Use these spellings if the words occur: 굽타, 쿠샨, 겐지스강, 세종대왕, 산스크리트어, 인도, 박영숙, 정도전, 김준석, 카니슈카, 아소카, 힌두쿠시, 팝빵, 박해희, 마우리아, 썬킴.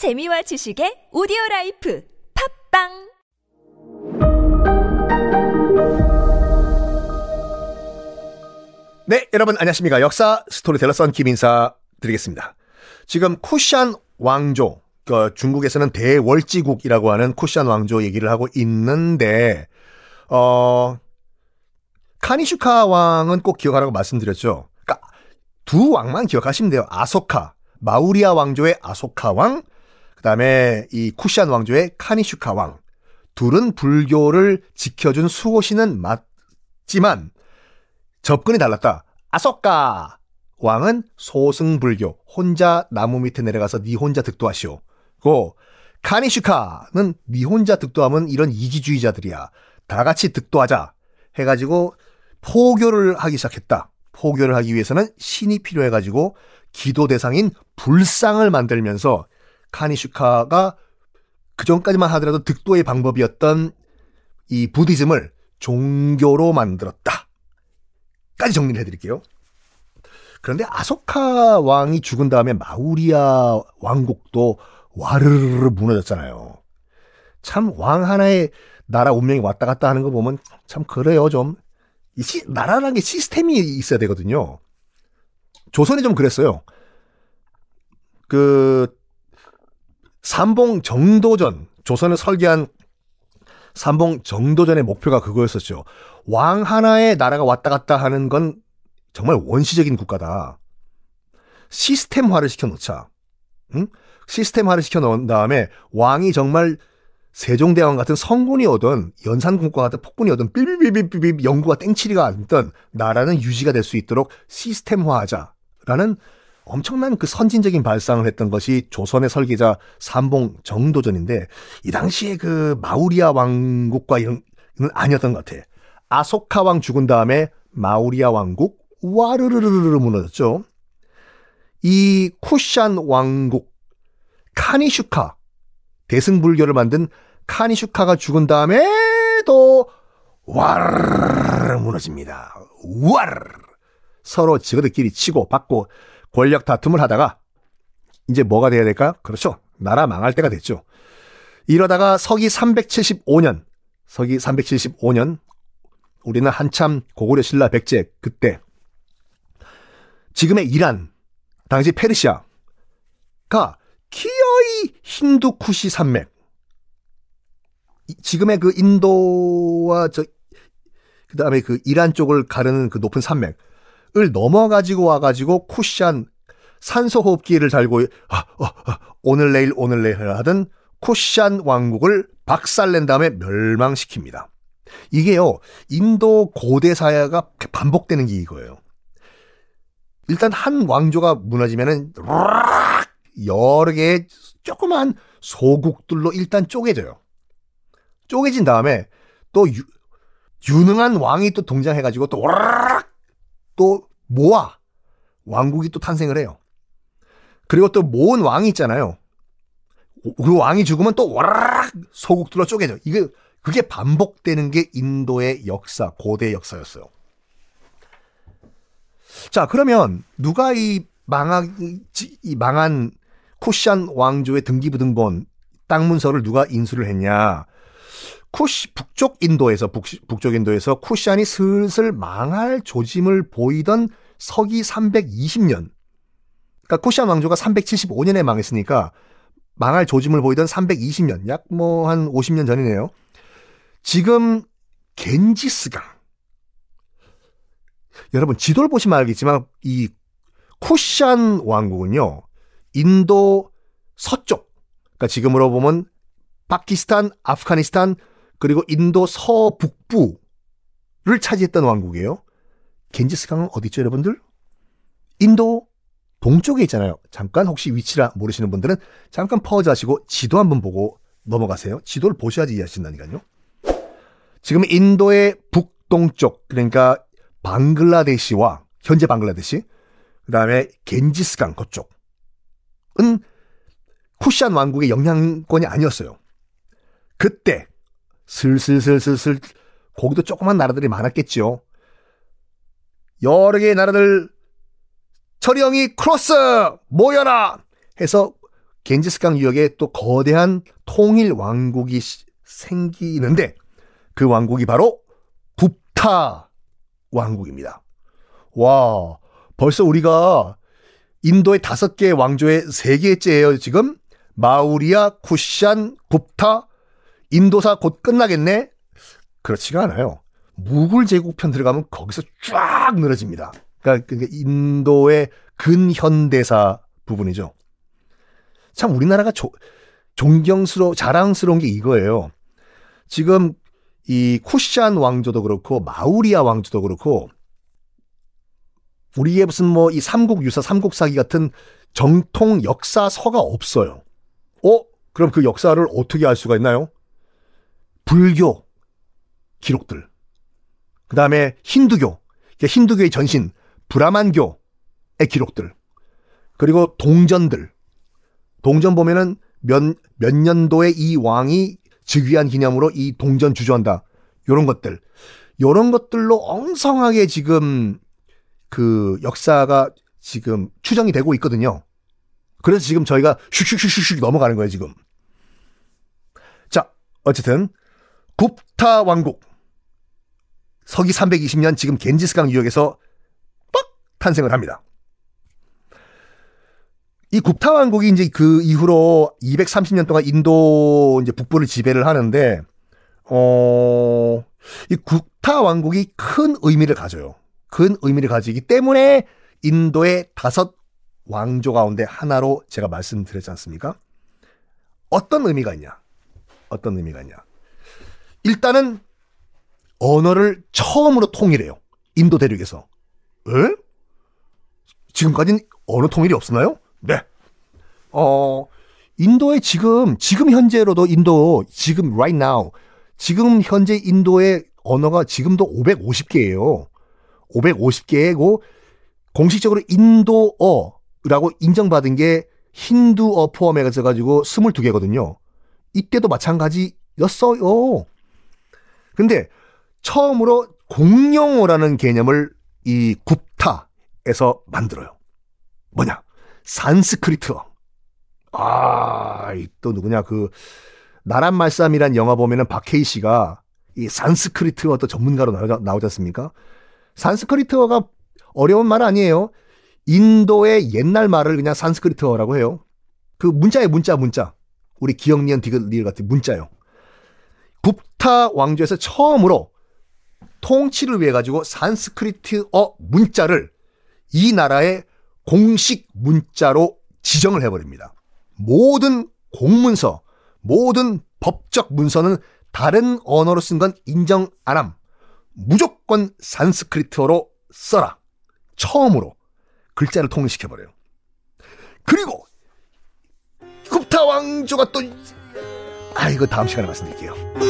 재미와 지식의 오디오라이프 팝빵! 네, 여러분 안녕하십니까. 역사 스토리텔러 썬킴 인사 드리겠습니다. 지금 쿠샨 왕조, 그러니까 중국에서는 대월지국이라고 하는 쿠샨 왕조 얘기를 하고 있는데 카니슈카 왕은 꼭 기억하라고 말씀드렸죠. 그러니까 두 왕만 기억하시면 돼요. 아소카, 마우리아 왕조의 아소카 왕, 그다음에 이 쿠샨 왕조의 카니슈카 왕. 둘은 불교를 지켜준 수호신은 맞지만 접근이 달랐다. 아소카 왕은 소승불교, 혼자 나무 밑에 내려가서 니 혼자 득도하시오. 고 카니슈카는 니 혼자 득도하면 이런 이기주의자들이야, 다 같이 득도하자 해가지고 포교를 하기 시작했다. 포교를 하기 위해서는 신이 필요해가지고 기도 대상인 불상을 만들면서 카니슈카가 그전까지만 하더라도 득도의 방법이었던 이 부디즘을 종교로 만들었다 까지 정리를 해드릴게요. 그런데 아소카 왕이 죽은 다음에 마우리아 왕국도 와르르 무너졌잖아요. 참 왕 하나의 나라 운명이 왔다 갔다 하는 거 보면 참 그래요. 좀 이 나라라는 게 시스템이 있어야 되거든요. 조선이 좀 그랬어요. 그 삼봉 정도전, 조선을 설계한 삼봉 정도전의 목표가 그거였었죠. 왕 하나의 나라가 왔다 갔다 하는 건 정말 원시적인 국가다. 시스템화를 시켜놓자. 응? 시스템화를 시켜놓은 다음에 왕이 정말 세종대왕 같은 성군이오든 연산군과 같은 폭군이오든 삐삐삐삐삐 영구가 땡치리가 않던 나라는 유지가 될 수 있도록 시스템화하자라는 엄청난 그 선진적인 발상을 했던 것이 조선의 설계자 삼봉 정도전인데, 이 당시에 그 마우리아 왕국과 이런 건 아니었던 것 같아. 아소카 왕 죽은 다음에 마우리아 왕국 와르르르르 무너졌죠. 이 쿠샨 왕국, 카니슈카, 대승불교를 만든 카니슈카가 죽은 다음에 또 와르르르 무너집니다. 와르르 서로 지그들끼리 치고 받고 권력 다툼을 하다가 이제 뭐가 돼야 될까요? 그렇죠. 나라 망할 때가 됐죠. 이러다가 서기 375년 우리는 한참 고구려 신라 백제, 그때 지금의 이란, 당시 페르시아가 기어이 힌두쿠시 산맥, 지금의 그 인도와 그 다음에 그 이란 쪽을 가르는 그 높은 산맥 을 넘어가지고 와가지고 쿠샨, 산소호흡기를 달고 오늘 내일 오늘 내일 하던 쿠샨 왕국을 박살낸 다음에 멸망시킵니다. 이게요, 인도 고대사회가 반복되는 게 이거예요. 일단 한 왕조가 무너지면은 여러 개의 조그만 소국들로 일단 쪼개져요. 쪼개진 다음에 또 유능한 왕이 또 등장해가지고 또 또 모아 왕국이 또 탄생을 해요. 그리고 또 모은 왕이 있잖아요. 그 왕이 죽으면 또 와락 소국들로 쪼개져. 이게 그게 반복되는 게 인도의 역사, 고대 역사였어요. 자, 그러면 누가 이 망한 쿠샨 왕조의 등기부등본 땅 문서를 누가 인수를 했냐? 북쪽 인도에서 쿠샨이 슬슬 망할 조짐을 보이던 서기 320년, 그러니까 쿠샨 왕조가 375년에 망했으니까 망할 조짐을 보이던 320년, 약 뭐 한 50년 전이네요. 지금 겐지스강, 여러분 지도를 보시면 알겠지만 이 쿠샨 왕국은요, 인도 서쪽, 그러니까 지금으로 보면 파키스탄, 아프가니스탄, 그리고 인도 서북부를 차지했던 왕국이에요. 겐지스강은 어디 있죠, 여러분들? 인도 동쪽에 있잖아요. 잠깐 혹시 위치라 모르시는 분들은 잠깐 퍼즈하시고 지도 한번 보고 넘어가세요. 지도를 보셔야지 이해하신다니까요. 지금 인도의 북동쪽, 그러니까 방글라데시와 현재 방글라데시, 그 다음에 겐지스강 그쪽은 쿠샨 왕국의 영향권이 아니었어요. 그때 슬슬슬슬 거기도 조그만 나라들이 많았겠죠. 여러 개의 나라들, 철이 형이 크로스 모여라 해서 겐지스강 유역에 또 거대한 통일 왕국이 생기는데 그 왕국이 바로 굽타 왕국입니다. 와, 벌써 우리가 인도의 5개의 왕조의 3개째예요. 지금 마우리아, 쿠샨, 굽타, 인도사 곧 끝나겠네? 그렇지가 않아요. 무굴 제국편 들어가면 거기서 쫙 늘어집니다. 그러니까 인도의 근현대사 부분이죠. 참 우리나라가 자랑스러운 게 이거예요. 지금 이 쿠샨 왕조도 그렇고 마우리아 왕조도 그렇고 우리의 무슨 뭐 이 삼국유사, 삼국사기 같은 정통 역사서가 없어요. 그럼 그 역사를 어떻게 알 수가 있나요? 불교 기록들, 그 다음에 힌두교, 힌두교의 전신 브라만교의 기록들, 그리고 동전들. 동전 보면은 몇 년도에 이 왕이 즉위한 기념으로 이 동전 주조한다. 요런 것들. 요런 것들로 엉성하게 지금 그 역사가 지금 추정이 되고 있거든요. 그래서 지금 저희가 슉슉슉슉 넘어가는 거예요, 지금. 자, 어쨌든 굽타 왕국. 서기 320년 지금 겐지스강 유역에서 빡 탄생을 합니다. 이 굽타 왕국이 이제 그 이후로 230년 동안 인도 이제 북부를 지배를 하는데, 이 굽타 왕국이 큰 의미를 가져요. 큰 의미를 가지기 때문에 인도의 5 왕조 가운데 하나로 제가 말씀드렸지 않습니까? 어떤 의미가 있냐? 일단은 언어를 처음으로 통일해요. 인도 대륙에서. 에? 지금까지는 언어 통일이 없었나요? 네. 인도의 지금 현재로도 인도, 지금 right now, 지금 현재 인도의 언어가 지금도 550개예요. 550개고 공식적으로 인도어라고 인정받은 게 힌두어 포함해서 가지고 22개거든요. 이때도 마찬가지였어요. 근데 처음으로 공용어라는 개념을 이 굽타에서 만들어요. 뭐냐? 산스크리트어. 또 누구냐, 나란 말쌈이란 영화 보면은 박해희 씨가 이 산스크리트어 또 전문가로 나오지 않습니까? 산스크리트어가 어려운 말 아니에요. 인도의 옛날 말을 그냥 산스크리트어라고 해요. 그 문자예요, 문자. 우리 기역, 니은, 디귿, 리을 같은 문자요. 굽타 왕조에서 처음으로 통치를 위해 가지고 산스크리트어 문자를 이 나라의 공식 문자로 지정을 해버립니다. 모든 공문서, 모든 법적 문서는 다른 언어로 쓴 건 인정 안 함. 무조건 산스크리트어로 써라. 처음으로 글자를 통일시켜버려요. 그리고 굽타 왕조가 또 이거 다음 시간에 말씀드릴게요.